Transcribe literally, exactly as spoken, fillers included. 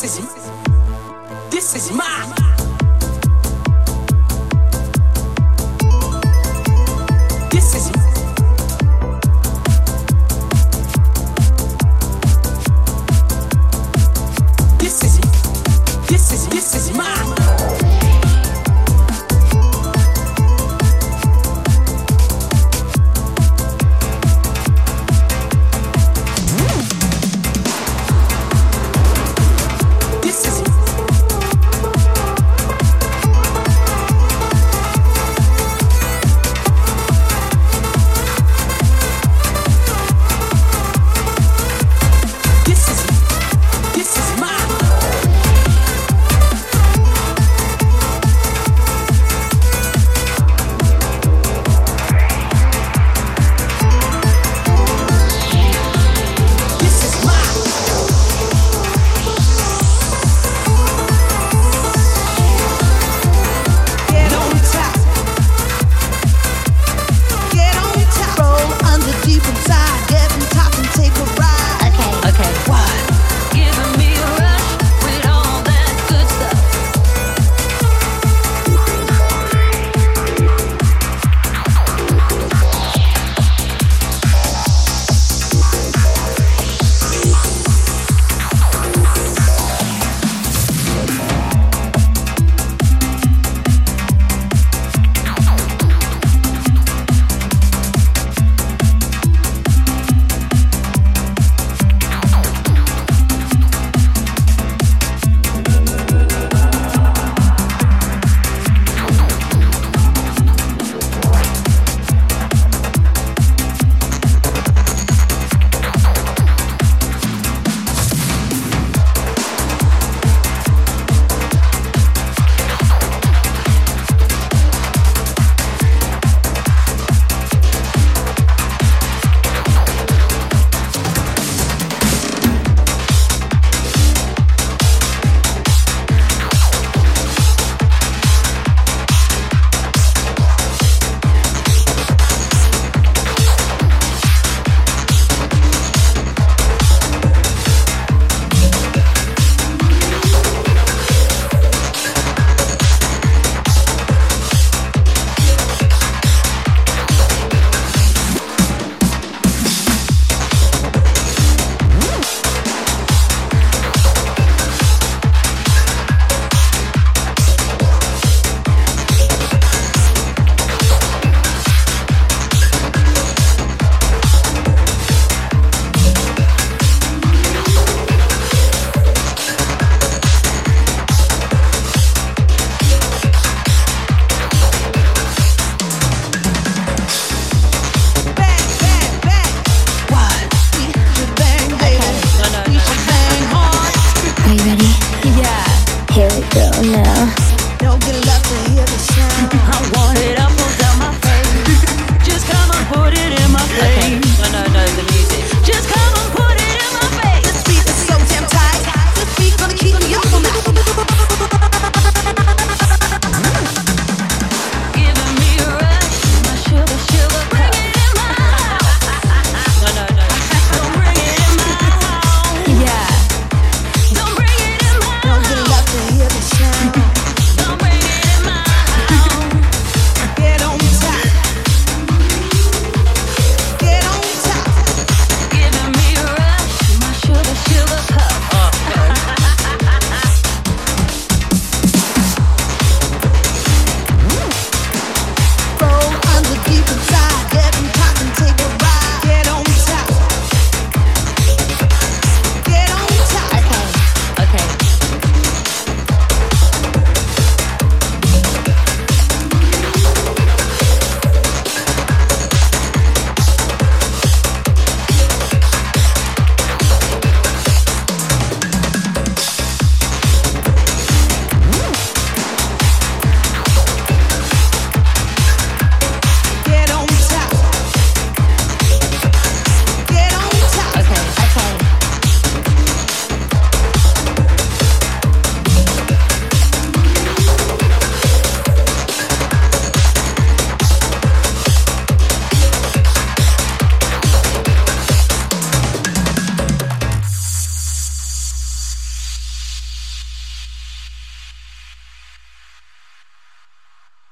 This is this is my. This is